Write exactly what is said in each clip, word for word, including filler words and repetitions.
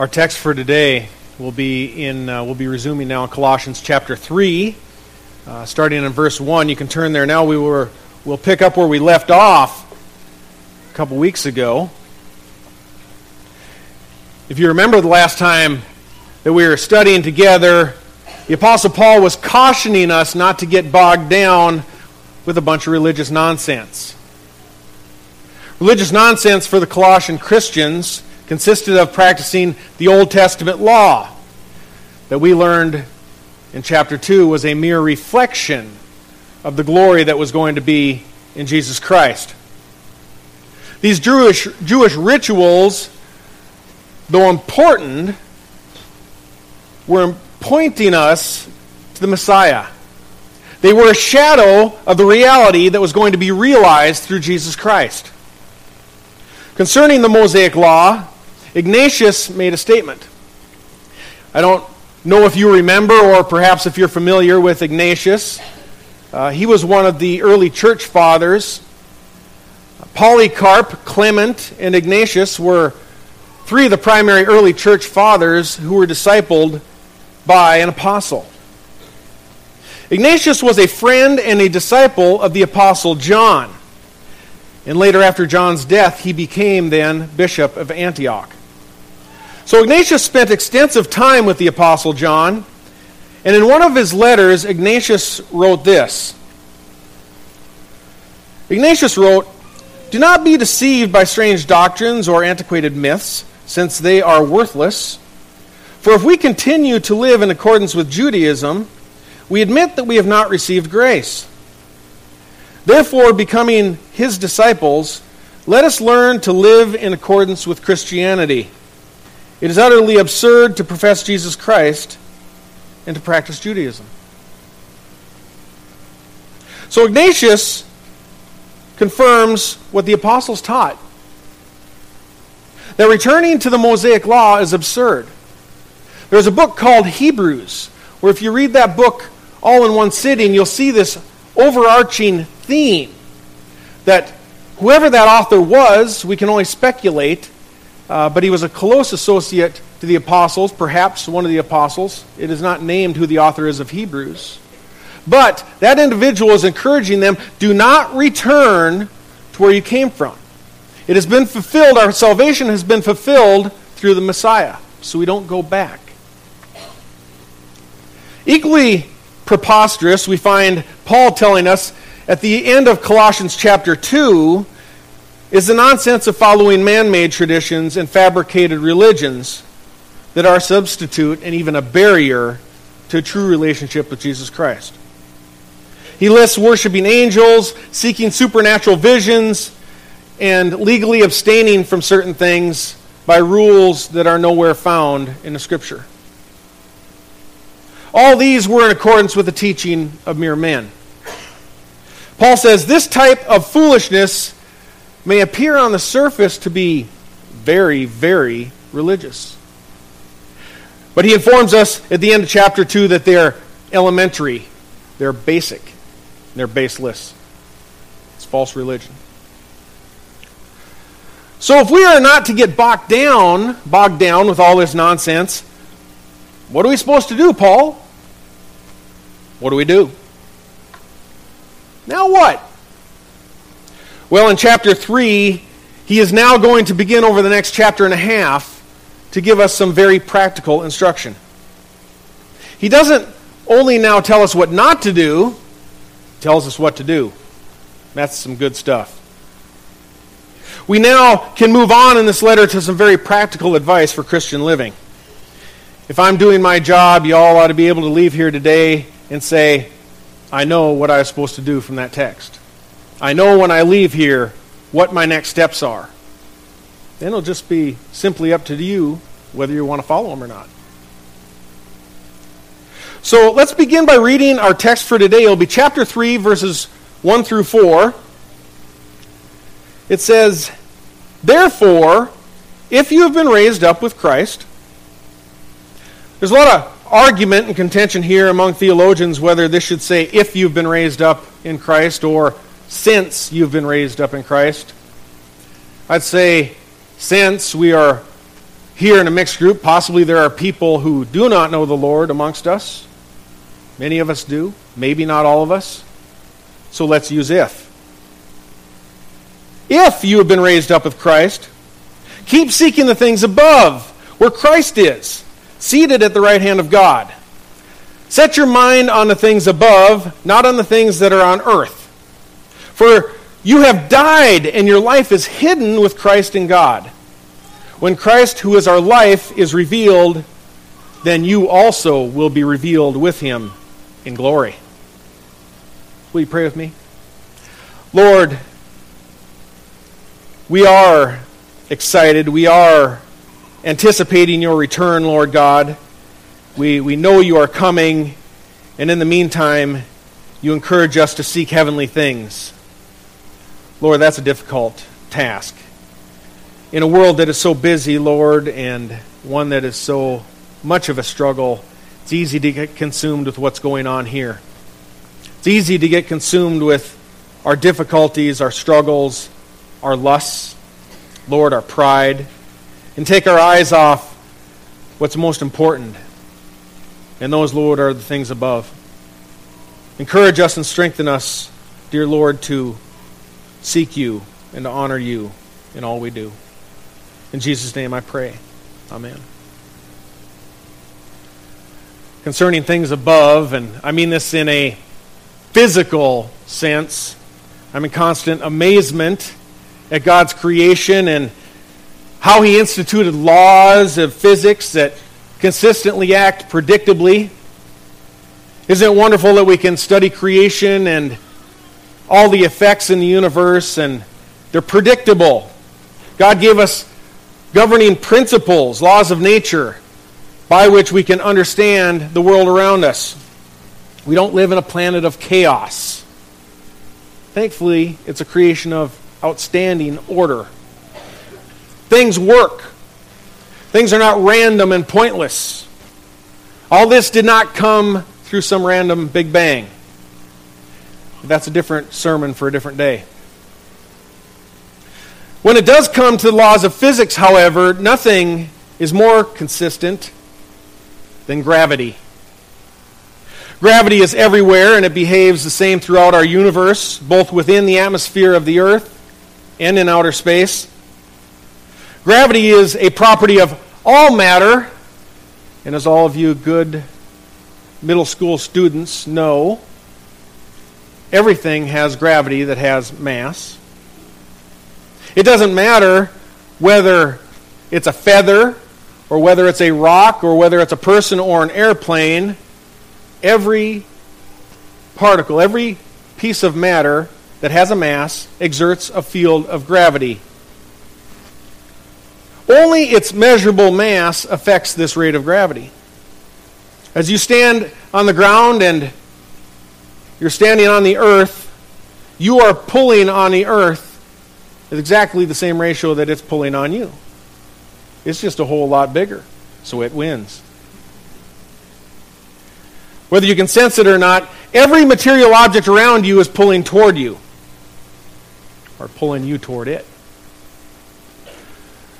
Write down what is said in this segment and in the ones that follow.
Our text for today will be in, uh, we'll be resuming now in Colossians chapter three, uh, starting in verse one. You can turn there now. We were, we'll pick up where we left off a couple weeks ago. If you remember the last time that we were studying together, the Apostle Paul was cautioning us not to get bogged down with a bunch of religious nonsense. Religious nonsense for the Colossian Christians consisted of practicing the Old Testament law that we learned in chapter two was a mere reflection of the glory that was going to be in Jesus Christ. These Jewish, Jewish rituals, though important, were pointing us to the Messiah. They were a shadow of the reality that was going to be realized through Jesus Christ. Concerning the Mosaic Law, Ignatius made a statement. I don't know if you remember, or perhaps if you're familiar with Ignatius. Uh, he was one of the early church fathers. Polycarp, Clement, and Ignatius were three of the primary early church fathers who were discipled by an apostle. Ignatius was a friend and a disciple of the apostle John. And later, after John's death, he became then bishop of Antioch. So Ignatius spent extensive time with the apostle John. And in one of his letters, Ignatius wrote this. Ignatius wrote, "Do not be deceived by strange doctrines or antiquated myths, since they are worthless. For if we continue to live in accordance with Judaism, we admit that we have not received grace. Therefore, becoming his disciples, let us learn to live in accordance with Christianity. It is utterly absurd to profess Jesus Christ and to practice Judaism." So Ignatius confirms what the apostles taught, that returning to the Mosaic Law is absurd. There's a book called Hebrews, where if you read that book all in one sitting, you'll see this overarching theme that whoever that author was, we can only speculate, uh, but he was a close associate to the apostles, perhaps one of the apostles. It is not named who the author is of Hebrews. But that individual is encouraging them, do not return to where you came from. It has been fulfilled, our salvation has been fulfilled through the Messiah, so we don't go back. Equally preposterous, we find Paul telling us at the end of Colossians chapter two is the nonsense of following man-made traditions and fabricated religions that are a substitute and even a barrier to a true relationship with Jesus Christ. He lists worshiping angels, seeking supernatural visions, and legally abstaining from certain things by rules that are nowhere found in the Scripture. All these were in accordance with the teaching of mere men. Paul says, this type of foolishness may appear on the surface to be very, very religious. But he informs us at the end of chapter two that they're elementary, they're basic, and they're baseless. It's false religion. So if we are not to get bogged down, bogged down with all this nonsense, what are we supposed to do, Paul? What do we do? Now what? Well, in chapter three, he is now going to begin over the next chapter and a half to give us some very practical instruction. He doesn't only now tell us what not to do, he tells us what to do. That's some good stuff. We now can move on in this letter to some very practical advice for Christian living. If I'm doing my job, you all ought to be able to leave here today and say, I know what I was supposed to do from that text. I know when I leave here what my next steps are. Then it'll just be simply up to you whether you want to follow them or not. So let's begin by reading our text for today. It'll be chapter three, verses one through four. It says, "Therefore, if you have been raised up with Christ..." There's a lot of argument and contention here among theologians whether this should say if you've been raised up in Christ or since you've been raised up in Christ. I'd say since we are here in a mixed group, possibly there are people who do not know the Lord amongst us. Many of us do, maybe not all of us. So let's use if. If you have been raised up with Christ, keep seeking the things above, where Christ is, seated at the right hand of God. Set your mind on the things above, not on the things that are on earth. For you have died, and your life is hidden with Christ in God. When Christ, who is our life, is revealed, then you also will be revealed with him in glory. Will you pray with me? Lord, we are excited. We are anticipating your return, Lord God. We, we know you are coming, and in the meantime, you encourage us to seek heavenly things. Lord, that's a difficult task. In a world that is so busy, Lord, and one that is so much of a struggle, it's easy to get consumed with what's going on here. It's easy to get consumed with our difficulties, our struggles, our lusts, Lord, our pride, and take our eyes off what's most important. And those, Lord, are the things above. Encourage us and strengthen us, dear Lord, to seek you and to honor you in all we do. In Jesus' name I pray. Amen. Concerning things above, and I mean this in a physical sense, I'm in constant amazement at God's creation and how he instituted laws of physics that consistently act predictably. Isn't it wonderful that we can study creation and all the effects in the universe, and they're predictable? God gave us governing principles, laws of nature, by which we can understand the world around us. We don't live in a planet of chaos. Thankfully, it's a creation of outstanding order. Things work. Things are not random and pointless. All this did not come through some random Big Bang. That's a different sermon for a different day. When it does come to the laws of physics, however, nothing is more consistent than gravity. Gravity is everywhere, and it behaves the same throughout our universe, both within the atmosphere of the Earth and in outer space. Gravity is a property of all matter, and as all of you good middle school students know, everything has gravity that has mass. It doesn't matter whether it's a feather, or whether it's a rock, or whether it's a person or an airplane. Every particle, every piece of matter that has a mass exerts a field of gravity. Only its measurable mass affects this rate of gravity. As you stand on the ground and you're standing on the earth, you are pulling on the earth at exactly the same ratio that it's pulling on you. It's just a whole lot bigger, so it wins. Whether you can sense it or not, every material object around you is pulling toward you, or pulling you toward it.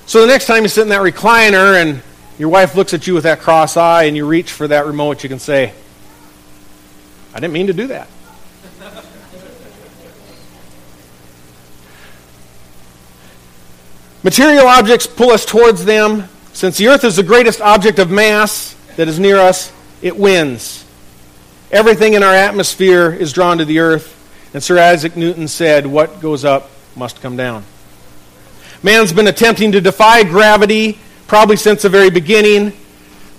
So the next time you sit in that recliner and your wife looks at you with that cross eye and you reach for that remote, you can say, I didn't mean to do that. Material objects pull us towards them. Since the earth is the greatest object of mass that is near us, it wins. Everything in our atmosphere is drawn to the earth, and Sir Isaac Newton said, what goes up must come down. Man's been attempting to defy gravity probably since the very beginning.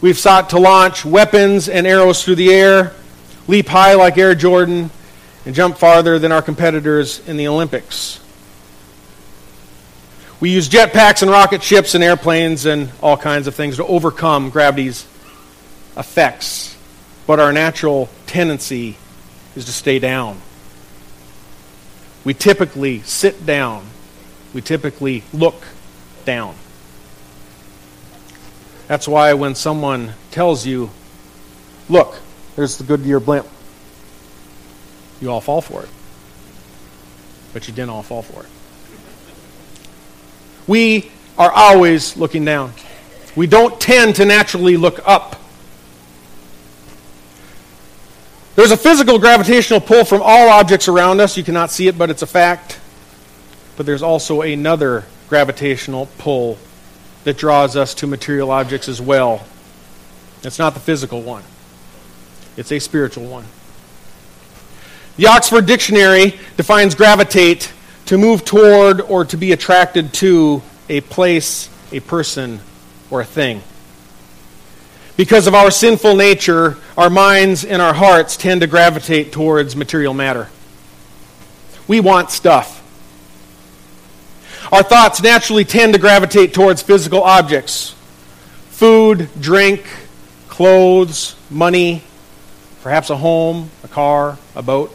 We've sought to launch weapons and arrows through the air, leap high like Air Jordan, and jump farther than our competitors in the Olympics. We use jetpacks and rocket ships and airplanes and all kinds of things to overcome gravity's effects, but our natural tendency is to stay down. We typically sit down. We typically look down. That's why when someone tells you, look, there's the Goodyear blimp, you all fall for it. But you didn't all fall for it. We are always looking down. We don't tend to naturally look up. There's a physical gravitational pull from all objects around us. You cannot see it, but it's a fact. But there's also another gravitational pull that draws us to material objects as well. It's not the physical one. It's a spiritual one. The Oxford Dictionary defines gravitate to move toward or to be attracted to a place, a person, or a thing. Because of our sinful nature, our minds and our hearts tend to gravitate towards material matter. We want stuff. Our thoughts naturally tend to gravitate towards physical objects. Food, drink, clothes, money, perhaps a home, a car, a boat.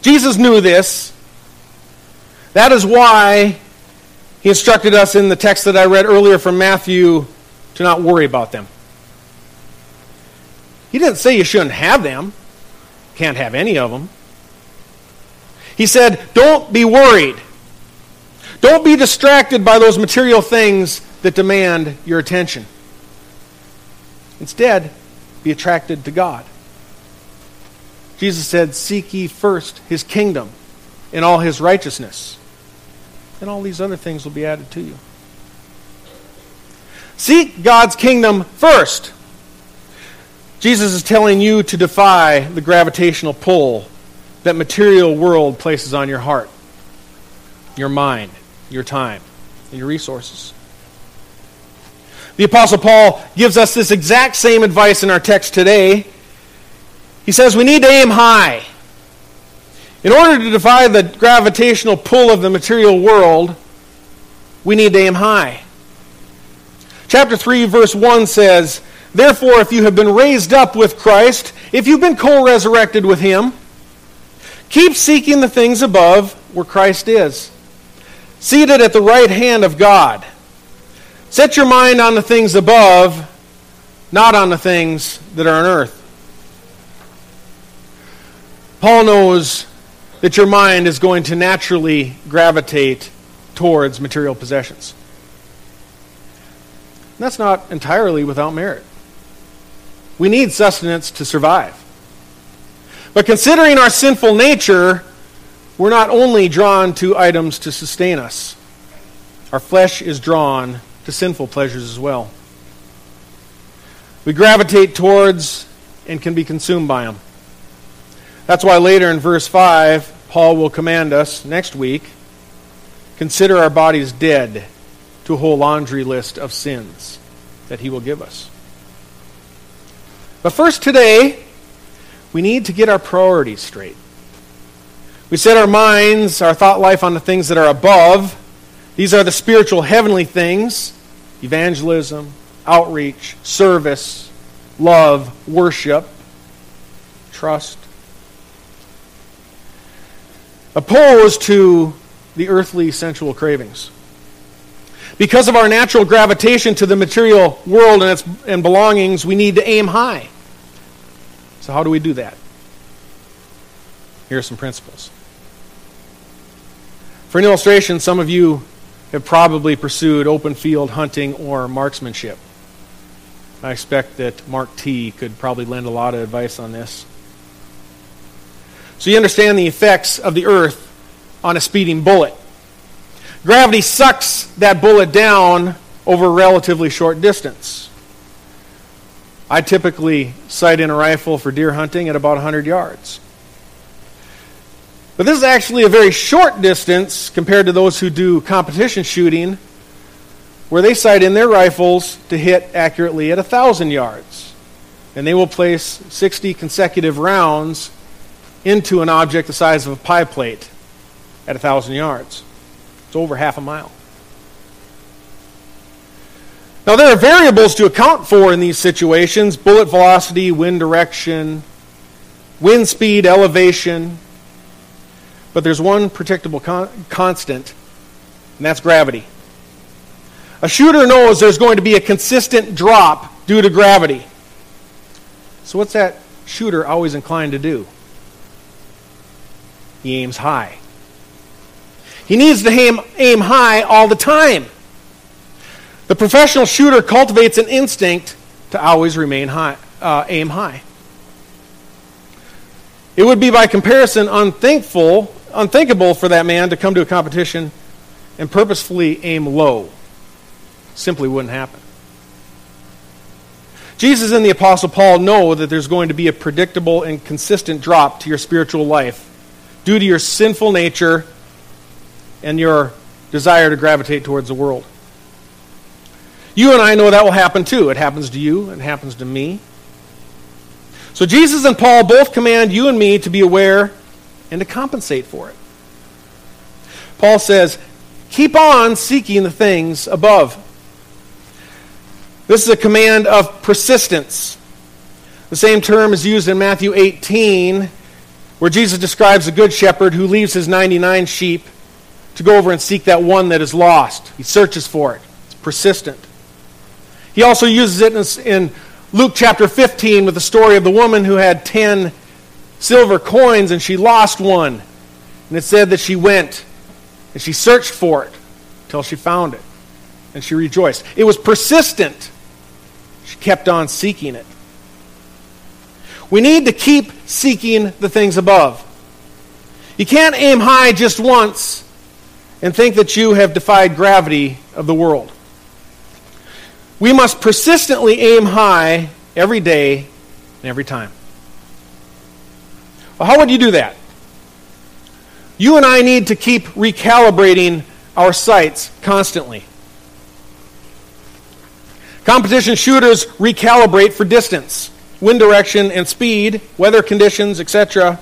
Jesus knew this. That is why he instructed us in the text that I read earlier from Matthew to not worry about them. He didn't say you shouldn't have them. Can't have any of them. He said, don't be worried. Don't be distracted by those material things that demand your attention. Instead, be attracted to God. Jesus said, seek ye first his kingdom and all his righteousness, and all these other things will be added to you. Seek God's kingdom first. Jesus is telling you to defy the gravitational pull that material world places on your heart, your mind, your time, and your resources. The Apostle Paul gives us this exact same advice in our text today. He says we need to aim high. In order to defy the gravitational pull of the material world, we need to aim high. Chapter three, verse one says, therefore, if you have been raised up with Christ, if you've been co-resurrected with him, keep seeking the things above where Christ is, seated at the right hand of God. Set your mind on the things above, not on the things that are on earth. Paul knows that your mind is going to naturally gravitate towards material possessions. And that's not entirely without merit. We need sustenance to survive. But considering our sinful nature, we're not only drawn to items to sustain us. Our flesh is drawn to sinful pleasures as well. We gravitate towards and can be consumed by them. That's why later in verse five, Paul will command us next week, consider our bodies dead to a whole laundry list of sins that he will give us. But first today, we need to get our priorities straight. We set our minds, our thought life on the things that are above. These are the spiritual heavenly things, evangelism, outreach, service, love, worship, trust, opposed to the earthly sensual cravings. Because of our natural gravitation to the material world and its and belongings, we need to aim high. So how do we do that? Here are some principles. For an illustration, some of you have probably pursued open field hunting or marksmanship. I expect that Mark T could probably lend a lot of advice on this. So you understand the effects of the earth on a speeding bullet. Gravity sucks that bullet down over a relatively short distance. I typically sight in a rifle for deer hunting at about one hundred yards. But this is actually a very short distance compared to those who do competition shooting, where they sight in their rifles to hit accurately at one thousand yards. And they will place sixty consecutive rounds into an object the size of a pie plate at one thousand yards. It's over half a mile. Now, there are variables to account for in these situations: bullet velocity, wind direction, wind speed, elevation. But there's one predictable con- constant, and that's gravity. A shooter knows there's going to be a consistent drop due to gravity. So what's that shooter always inclined to do? He aims high. He needs to aim, aim high all the time. The professional shooter cultivates an instinct to always remain high, uh, aim high. It would be by comparison unthinkful, unthinkable for that man to come to a competition and purposefully aim low. Simply wouldn't happen. Jesus and the Apostle Paul know that there's going to be a predictable and consistent drop to your spiritual life due to your sinful nature and your desire to gravitate towards the world. You and I know that will happen too. It happens to you. It happens to me. So Jesus and Paul both command you and me to be aware and to compensate for it. Paul says, keep on seeking the things above. This is a command of persistence. The same term is used in Matthew eighteen, where Jesus describes a good shepherd who leaves his ninety-nine sheep to go over and seek that one that is lost. He searches for it. It's persistent. He also uses it in Luke chapter fifteen with the story of the woman who had ten silver coins and she lost one. And it said that she went and she searched for it till she found it. And she rejoiced. It was persistent. She kept on seeking it. We need to keep seeking the things above. You can't aim high just once and think that you have defied gravity of the world. We must persistently aim high every day and every time. Well, how would you do that? You and I need to keep recalibrating our sights constantly. Competition shooters recalibrate for distance, wind direction and speed, weather conditions, et cetera.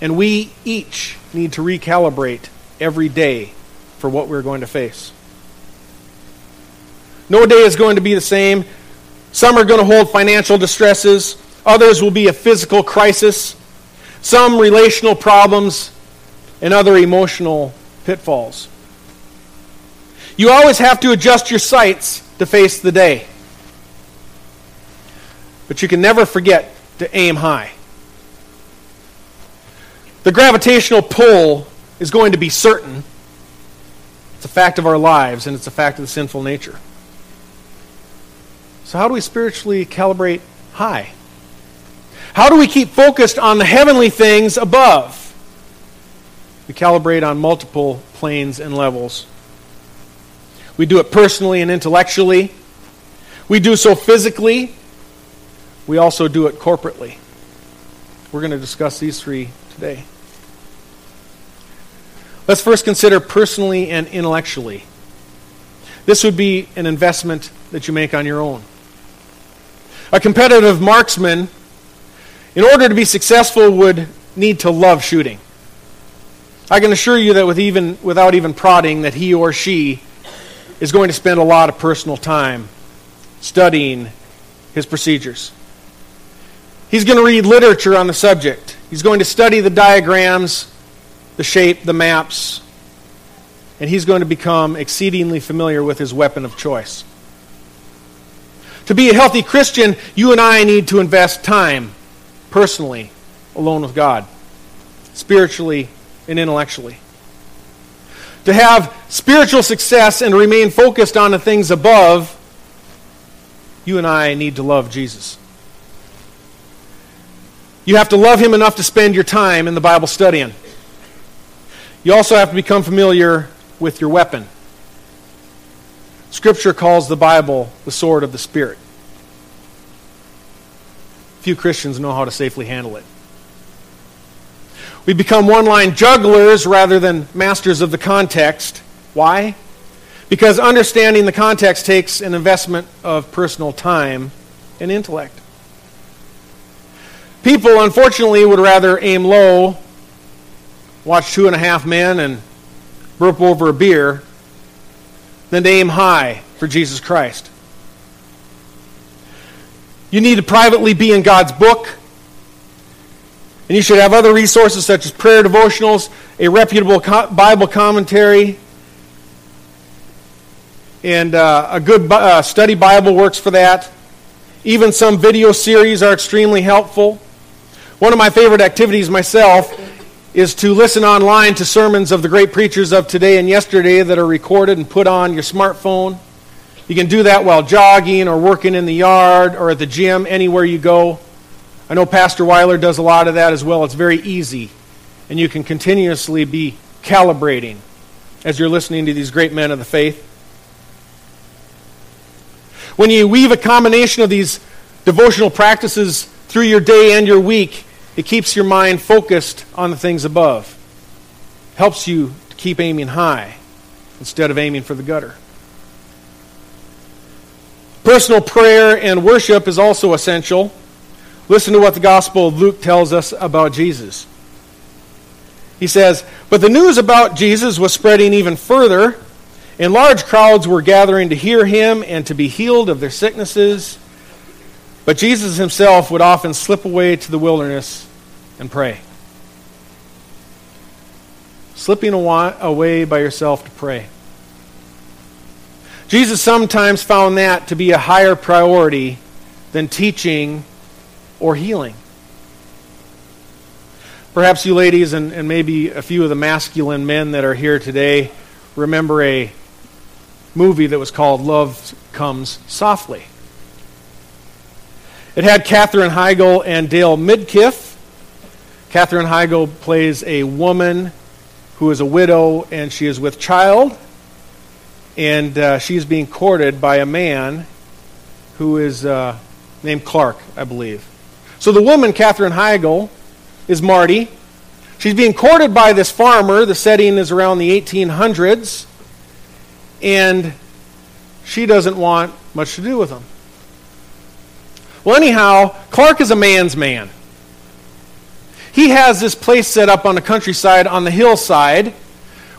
And we each need to recalibrate every day for what we're going to face. No day is going to be the same. Some are going to hold financial distresses. Others will be a physical crisis. Some relational problems and other emotional pitfalls. You always have to adjust your sights to face the day. But you can never forget to aim high. The gravitational pull is going to be certain. It's a fact of our lives, and it's a fact of the sinful nature. So how do we spiritually calibrate high? How do we keep focused on the heavenly things above? We calibrate on multiple planes and levels. We do it personally and intellectually. We do so physically. We also do it corporately. We're going to discuss these three today. Let's first consider personally and intellectually. This would be an investment that you make on your own. A competitive marksman, in order to be successful, would need to love shooting. I can assure you that with even, without even prodding, that he or she is going to spend a lot of personal time studying his procedures. He's going to read literature on the subject. He's going to study the diagrams, the shape, the maps, and he's going to become exceedingly familiar with his weapon of choice. To be a healthy Christian, you and I need to invest time, personally, alone with God, spiritually and intellectually. To have spiritual success and remain focused on the things above, you and I need to love Jesus. You have to love him enough to spend your time in the Bible studying. You also have to become familiar with your weapon. Scripture calls the Bible the sword of the Spirit. Few Christians know how to safely handle it. We become one-line jugglers rather than masters of the context. Why? Because understanding the context takes an investment of personal time and intellect. People, unfortunately, would rather aim low, watch Two and a Half Men, and burp over a beer, than to aim high for Jesus Christ. You need to privately be in God's book. And you should have other resources such as prayer devotionals, a reputable Bible commentary, and uh, a good uh, study Bible works for that. Even some video series are extremely helpful. One of my favorite activities myself is to listen online to sermons of the great preachers of today and yesterday that are recorded and put on your smartphone. You can do that while jogging or working in the yard or at the gym, anywhere you go. I know Pastor Weiler does a lot of that as well. It's very easy, and you can continuously be calibrating as you're listening to these great men of the faith. When you weave a combination of these devotional practices through your day and your week, it keeps your mind focused on the things above. Helps you to keep aiming high instead of aiming for the gutter. Personal prayer and worship is also essential. Listen to what the Gospel of Luke tells us about Jesus. He says, "But the news about Jesus was spreading even further, and large crowds were gathering to hear him and to be healed of their sicknesses. But Jesus himself would often slip away to the wilderness and pray." Slipping away by yourself to pray. Jesus sometimes found that to be a higher priority than teaching or healing. Perhaps you ladies and, and maybe a few of the masculine men that are here today remember a movie that was called Love Comes Softly. It had Katherine Heigl and Dale Midkiff. Katherine Heigl plays a woman who is a widow, and she is with child, and uh, she is being courted by a man who is uh, named Clark, I believe. So the woman, Katherine Heigl, is Marty. She's being courted by this farmer. The setting is around the eighteen hundreds, and she doesn't want much to do with him. Well, anyhow, Clark is a man's man. He has this place set up on the countryside, on the hillside,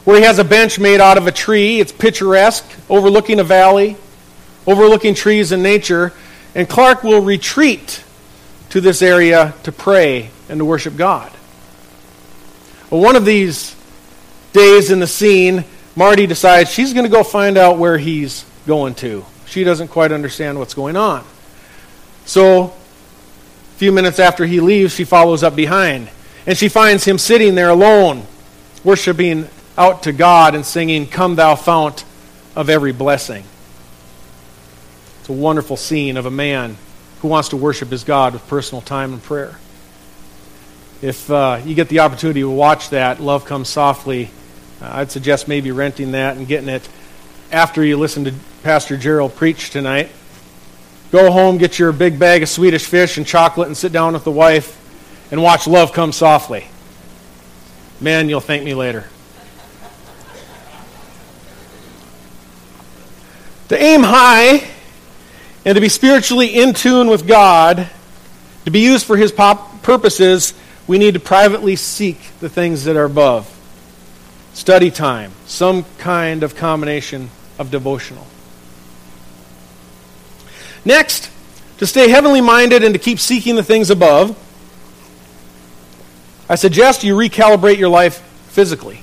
where he has a bench made out of a tree. It's picturesque, overlooking a valley, overlooking trees and nature. And Clark will retreat to this area to pray and to worship God. Well, one of these days in the scene, Marty decides she's going to go find out where he's going to. She doesn't quite understand what's going on. So, a few minutes after he leaves, she follows up behind. And she finds him sitting there alone, worshiping out to God and singing, "Come Thou Fount of Every Blessing." It's a wonderful scene of a man who wants to worship his God with personal time and prayer. If uh, you get the opportunity to watch that, Love Comes Softly, uh, I'd suggest maybe renting that and getting it after you listen to Pastor Gerald preach tonight. Go home, get your big bag of Swedish fish and chocolate and sit down with the wife and watch Love Come Softly. Man, you'll thank me later. To aim high and to be spiritually in tune with God, to be used for his purposes, we need to privately seek the things that are above. Study time, some kind of combination of devotional. Next, to stay heavenly minded and to keep seeking the things above, I suggest you recalibrate your life physically.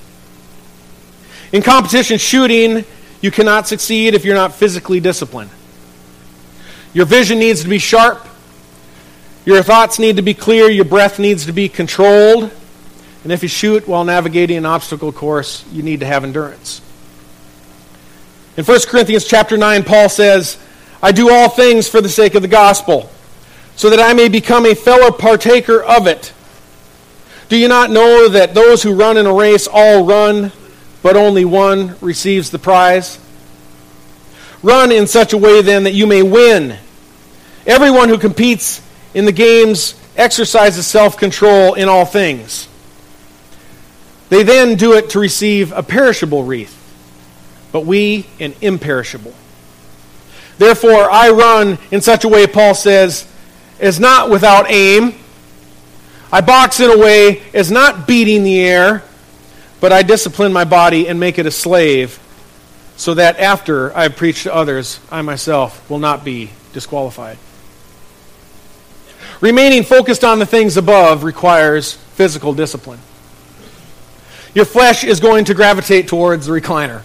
In competition shooting, you cannot succeed if you're not physically disciplined. Your vision needs to be sharp. Your thoughts need to be clear. Your breath needs to be controlled. And if you shoot while navigating an obstacle course, you need to have endurance. In First Corinthians chapter nine, Paul says, "I do all things for the sake of the gospel, so that I may become a fellow partaker of it. Do you not know that those who run in a race all run, but only one receives the prize? Run in such a way then that you may win. Everyone who competes in the games exercises self-control in all things. They then do it to receive a perishable wreath, but we an imperishable. Therefore, I run in such a way," Paul says, "as not without aim. I box in a way as not beating the air, but I discipline my body and make it a slave, so that after I have preached to others, I myself will not be disqualified." Remaining focused on the things above requires physical discipline. Your flesh is going to gravitate towards the recliner.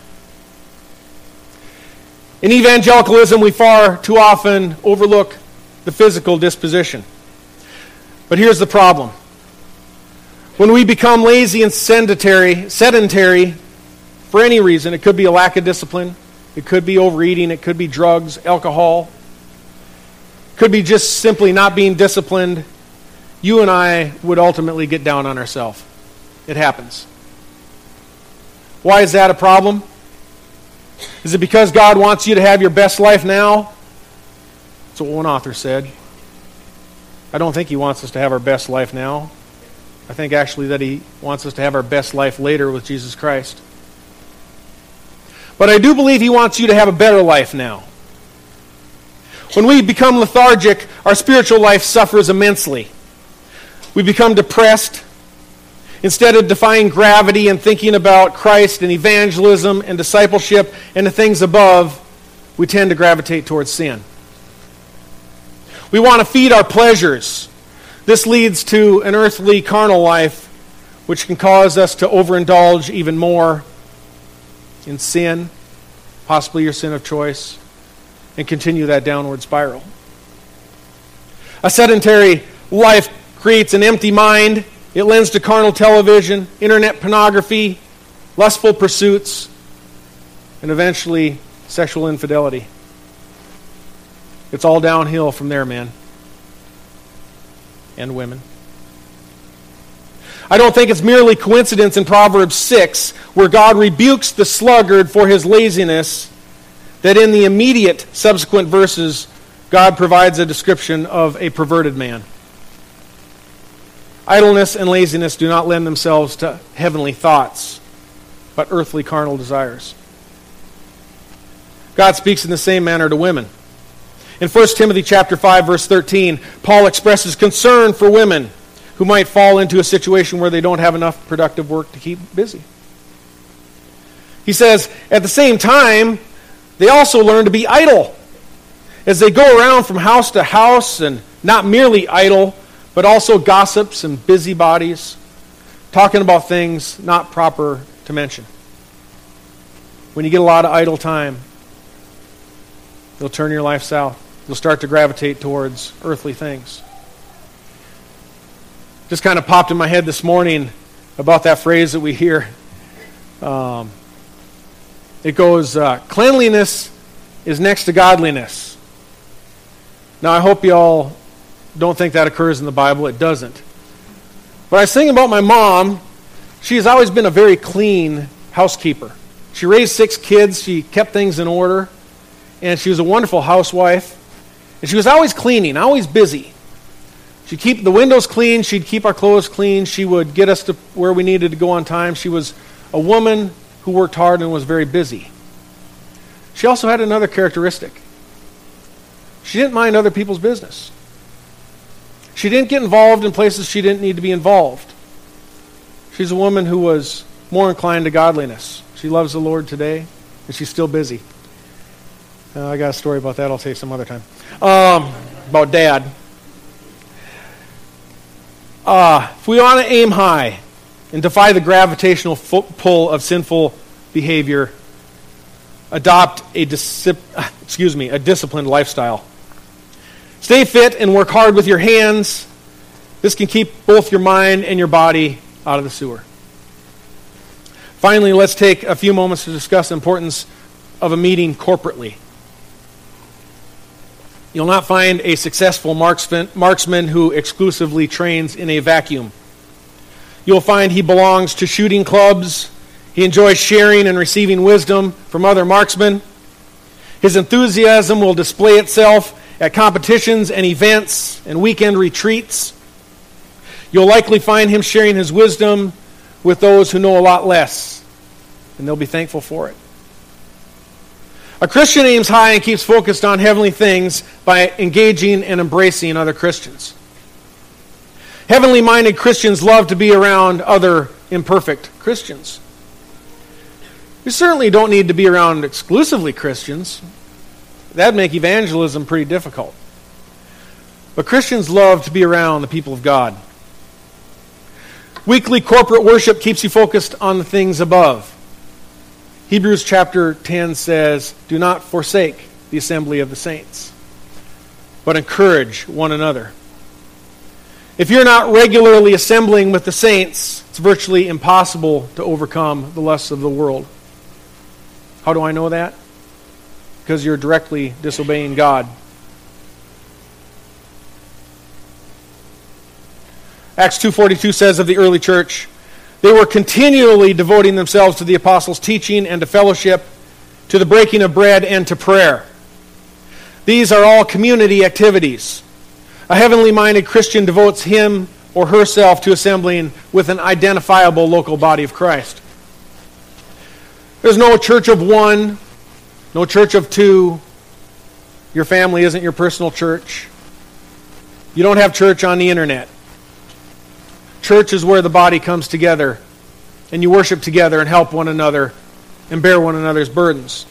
In evangelicalism, we far too often overlook the physical disposition. But here's the problem. When we become lazy and sedentary, sedentary for any reason, it could be a lack of discipline, It could be overeating. It could be drugs, alcohol. It could be just simply not being disciplined. You and I would ultimately get down on ourselves. It happens. Why is that a problem? Is it because God wants you to have your best life now? That's what one author said. I don't think he wants us to have our best life now. I think actually that he wants us to have our best life later with Jesus Christ. But I do believe he wants you to have a better life now. When we become lethargic, our spiritual life suffers immensely. We become depressed. Instead of defying gravity and thinking about Christ and evangelism and discipleship and the things above, we tend to gravitate towards sin. We want to feed our pleasures. This leads to an earthly, carnal life, which can cause us to overindulge even more in sin, possibly your sin of choice, and continue that downward spiral. A sedentary life creates an empty mind. It lends to carnal television, internet pornography, lustful pursuits, and eventually sexual infidelity. It's all downhill from there, man. And women. I don't think it's merely coincidence in Proverbs six, where God rebukes the sluggard for his laziness, that in the immediate subsequent verses, God provides a description of a perverted man. Idleness and laziness do not lend themselves to heavenly thoughts, but earthly carnal desires. God speaks in the same manner to women. In First Timothy chapter five, verse thirteen, Paul expresses concern for women who might fall into a situation where they don't have enough productive work to keep busy. He says, at the same time, they also learn to be idle, as they go around from house to house, and not merely idle, but also gossips and busybodies, talking about things not proper to mention. When you get a lot of idle time, you'll turn your life south. You'll start to gravitate towards earthly things. Just kind of popped in my head this morning about that phrase that we hear. Um, it goes, uh, cleanliness is next to godliness. Now, I hope you all don't think that occurs in the Bible. It doesn't. But I was thinking about my mom. She has always been a very clean housekeeper. She raised six kids. She kept things in order. And she was a wonderful housewife. And she was always cleaning, always busy. She'd keep the windows clean. She'd keep our clothes clean. She would get us to where we needed to go on time. She was a woman who worked hard and was very busy. She also had another characteristic. She didn't mind other people's business. She didn't get involved in places she didn't need to be involved. She's a woman who was more inclined to godliness. She loves the Lord today, and she's still busy. Uh, I got a story about that I'll tell you some other time. Um, about Dad. Uh, if we want to aim high and defy the gravitational fo- pull of sinful behavior, adopt a disip- excuse me, a disciplined lifestyle. Stay fit and work hard with your hands. This can keep both your mind and your body out of the sewer. Finally, let's take a few moments to discuss the importance of a meeting corporately. You'll not find a successful marksman who exclusively trains in a vacuum. You'll find he belongs to shooting clubs. He enjoys sharing and receiving wisdom from other marksmen. His enthusiasm will display itself at competitions and events and weekend retreats. You'll likely find him sharing his wisdom with those who know a lot less, and they'll be thankful for it. A Christian aims high and keeps focused on heavenly things by engaging and embracing other Christians. Heavenly-minded Christians love to be around other imperfect Christians. You certainly don't need to be around exclusively Christians. That'd make evangelism pretty difficult. But Christians love to be around the people of God. Weekly corporate worship keeps you focused on the things above. Hebrews chapter ten says, do not forsake the assembly of the saints, but encourage one another. If you're not regularly assembling with the saints, it's virtually impossible to overcome the lusts of the world. How do I know that? because you're directly disobeying God. Acts two forty-two says of the early church, they were continually devoting themselves to the apostles' teaching and to fellowship, to the breaking of bread and to prayer. These are all community activities. A heavenly-minded Christian devotes him or herself to assembling with an identifiable local body of Christ. There's no church of one, no church of two. Your family isn't your personal church. You don't have church on the internet. Church is where the body comes together and you worship together and help one another and bear one another's burdens.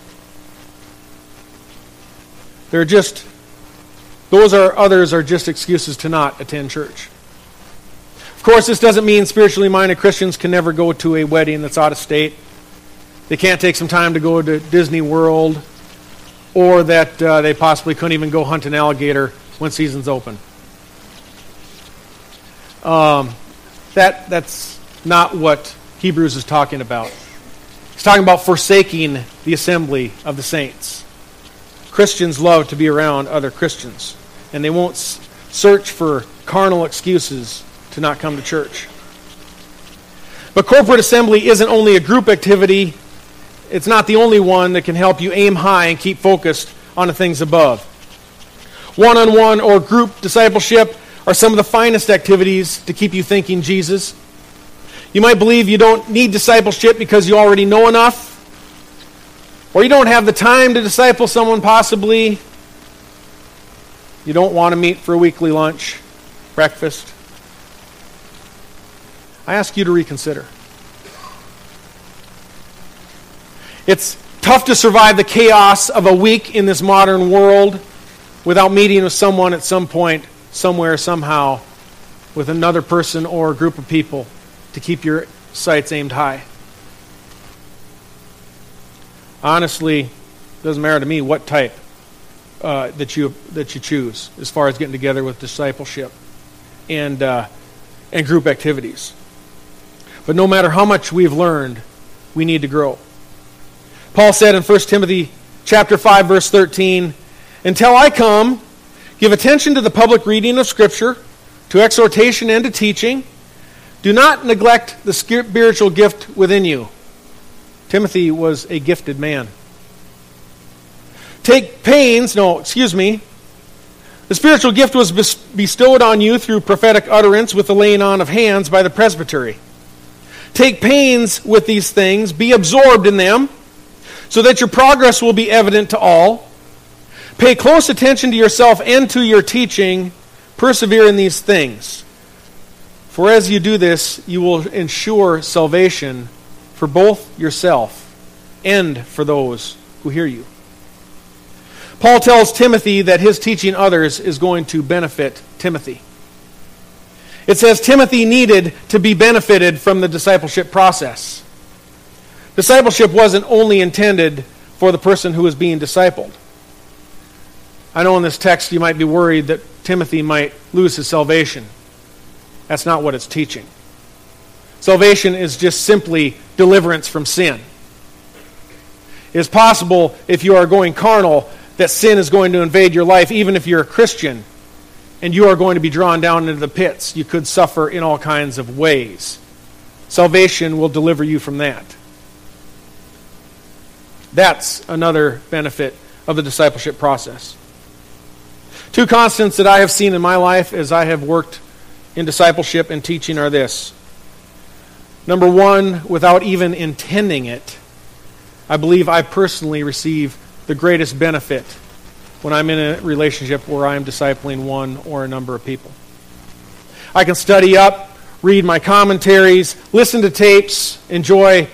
They're just, those are others are just excuses to not attend church. Of course, this doesn't mean spiritually minded Christians can never go to a wedding that's out of state. They can't take some time to go to Disney World, or that uh, they possibly couldn't even go hunt an alligator when season's open. Um, that that's not what Hebrews is talking about. He's talking about forsaking the assembly of the saints. Christians love to be around other Christians, and they won't s- search for carnal excuses to not come to church. But corporate assembly isn't only a group activity. It's not the only one that can help you aim high and keep focused on the things above. One-on-one or group discipleship are some of the finest activities to keep you thinking Jesus. You might believe you don't need discipleship because you already know enough, or you don't have the time to disciple someone possibly. You don't want to meet for a weekly lunch, breakfast. I ask you to reconsider. It's tough to survive the chaos of a week in this modern world without meeting with someone at some point, somewhere, somehow, with another person or a group of people to keep your sights aimed high. Honestly, it doesn't matter to me what type uh, that you that you choose as far as getting together with discipleship and uh, and group activities. But no matter how much we've learned, we need to grow. Paul said in First Timothy chapter five, verse thirteen, until I come, give attention to the public reading of Scripture, to exhortation and to teaching. Do not neglect the spiritual gift within you. Timothy was a gifted man. Take pains, no, excuse me. The spiritual gift was bestowed on you through prophetic utterance with the laying on of hands by the presbytery. Take pains with these things, be absorbed in them, so that your progress will be evident to all. Pay close attention to yourself and to your teaching. Persevere in these things. For as you do this, you will ensure salvation for both yourself and for those who hear you. Paul tells Timothy that his teaching others is going to benefit Timothy. It says Timothy needed to be benefited from the discipleship process. Discipleship wasn't only intended for the person who was being discipled. I know in this text you might be worried that Timothy might lose his salvation. That's not what it's teaching. Salvation is just simply deliverance from sin. It is possible, if you are going carnal, that sin is going to invade your life, even if you're a Christian, and you are going to be drawn down into the pits. You could suffer in all kinds of ways. Salvation will deliver you from that. That's another benefit of the discipleship process. Two constants that I have seen in my life as I have worked in discipleship and teaching are this. Number one, without even intending it, I believe I personally receive the greatest benefit when I'm in a relationship where I'm discipling one or a number of people. I can study up, read my commentaries, listen to tapes, enjoy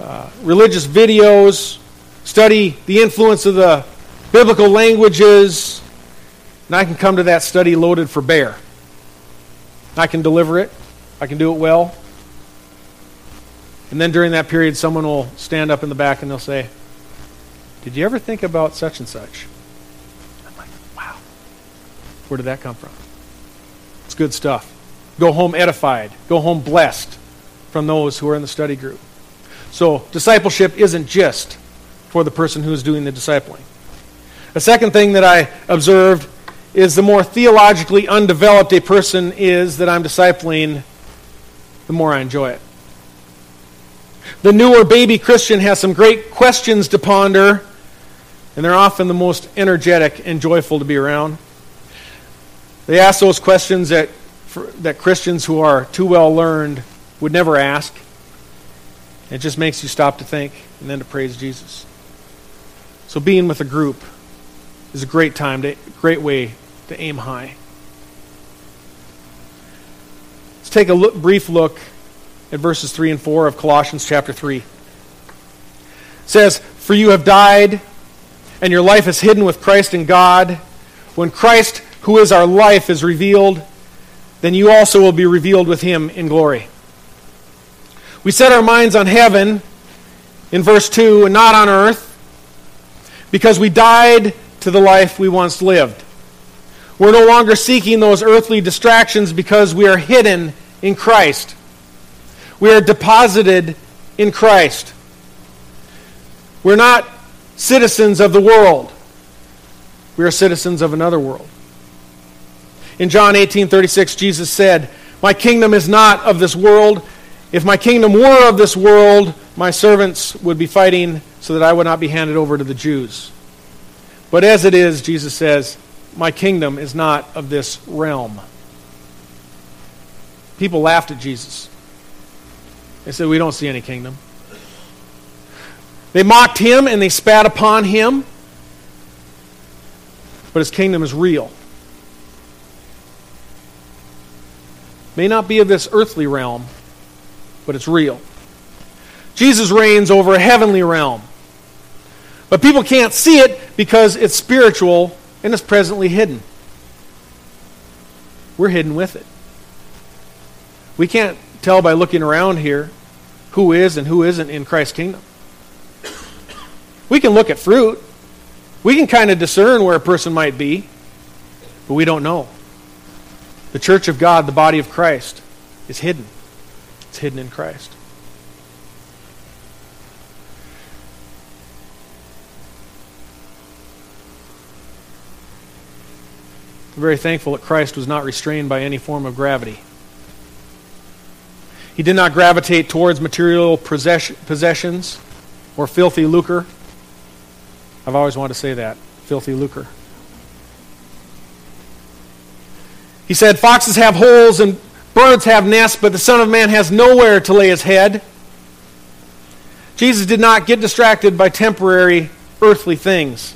uh, religious videos, study the influence of the biblical languages, and I can come to that study loaded for bear. I can deliver it. I can do it well. And then during that period, someone will stand up in the back and they'll say, did you ever think about such and such? I'm like, wow, where did that come from? It's good stuff. Go home edified. Go home blessed from those who are in the study group. So discipleship isn't just for the person who's doing the discipling. A second thing that I observed is the more theologically undeveloped a person is that I'm discipling, the more I enjoy it. The newer baby Christian has some great questions to ponder, and they're often the most energetic and joyful to be around. They ask those questions that for, that Christians who are too well learned would never ask. It just makes you stop to think and then to praise Jesus. So being with a group is a great time, to, great way to aim high. Let's take a look, brief look at verses three and four of Colossians chapter three. It says, "For you have died, and your life is hidden with Christ in God. When Christ, who is our life, is revealed, then you also will be revealed with him in glory." We set our minds on heaven, in verse two, and not on earth, because we died to the life we once lived. We're no longer seeking those earthly distractions because we are hidden in Christ. We are deposited in Christ. We're not citizens of the world. We are citizens of another world. In John eighteen thirty-six, Jesus said, "My kingdom is not of this world. If my kingdom were of this world, my servants would be fighting so that I would not be handed over to the Jews. But as it is," Jesus says, "my kingdom is not of this realm." People laughed at Jesus. They said, "We don't see any kingdom." They mocked him and they spat upon him. But his kingdom is real. May not be of this earthly realm, but it's real. Jesus reigns over a heavenly realm. But people can't see it because it's spiritual and it's presently hidden. We're hidden with it. We can't tell by looking around here who is and who isn't in Christ's kingdom. We can look at fruit. We can kind of discern where a person might be, but we don't know. The church of God, the body of Christ, is hidden. It's hidden in Christ. I'm very thankful that Christ was not restrained by any form of gravity. He did not gravitate towards material possessions or filthy lucre. I've always wanted to say that, filthy lucre. He said, "Foxes have holes and birds have nests, but the Son of Man has nowhere to lay his head." Jesus did not get distracted by temporary earthly things.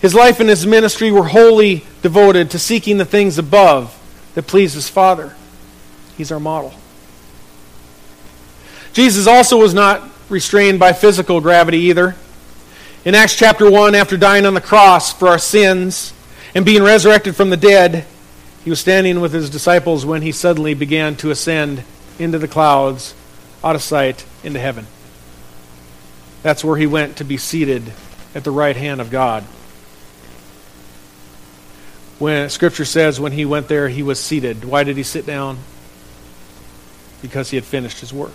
His life and his ministry were wholly devoted to seeking the things above that please his Father. He's our model. Jesus also was not restrained by physical gravity either. In Acts chapter one, after dying on the cross for our sins and being resurrected from the dead, he was standing with his disciples when he suddenly began to ascend into the clouds, out of sight, into heaven. That's where he went to be seated at the right hand of God. When Scripture says when he went there, he was seated. Why did he sit down? Because he had finished his work.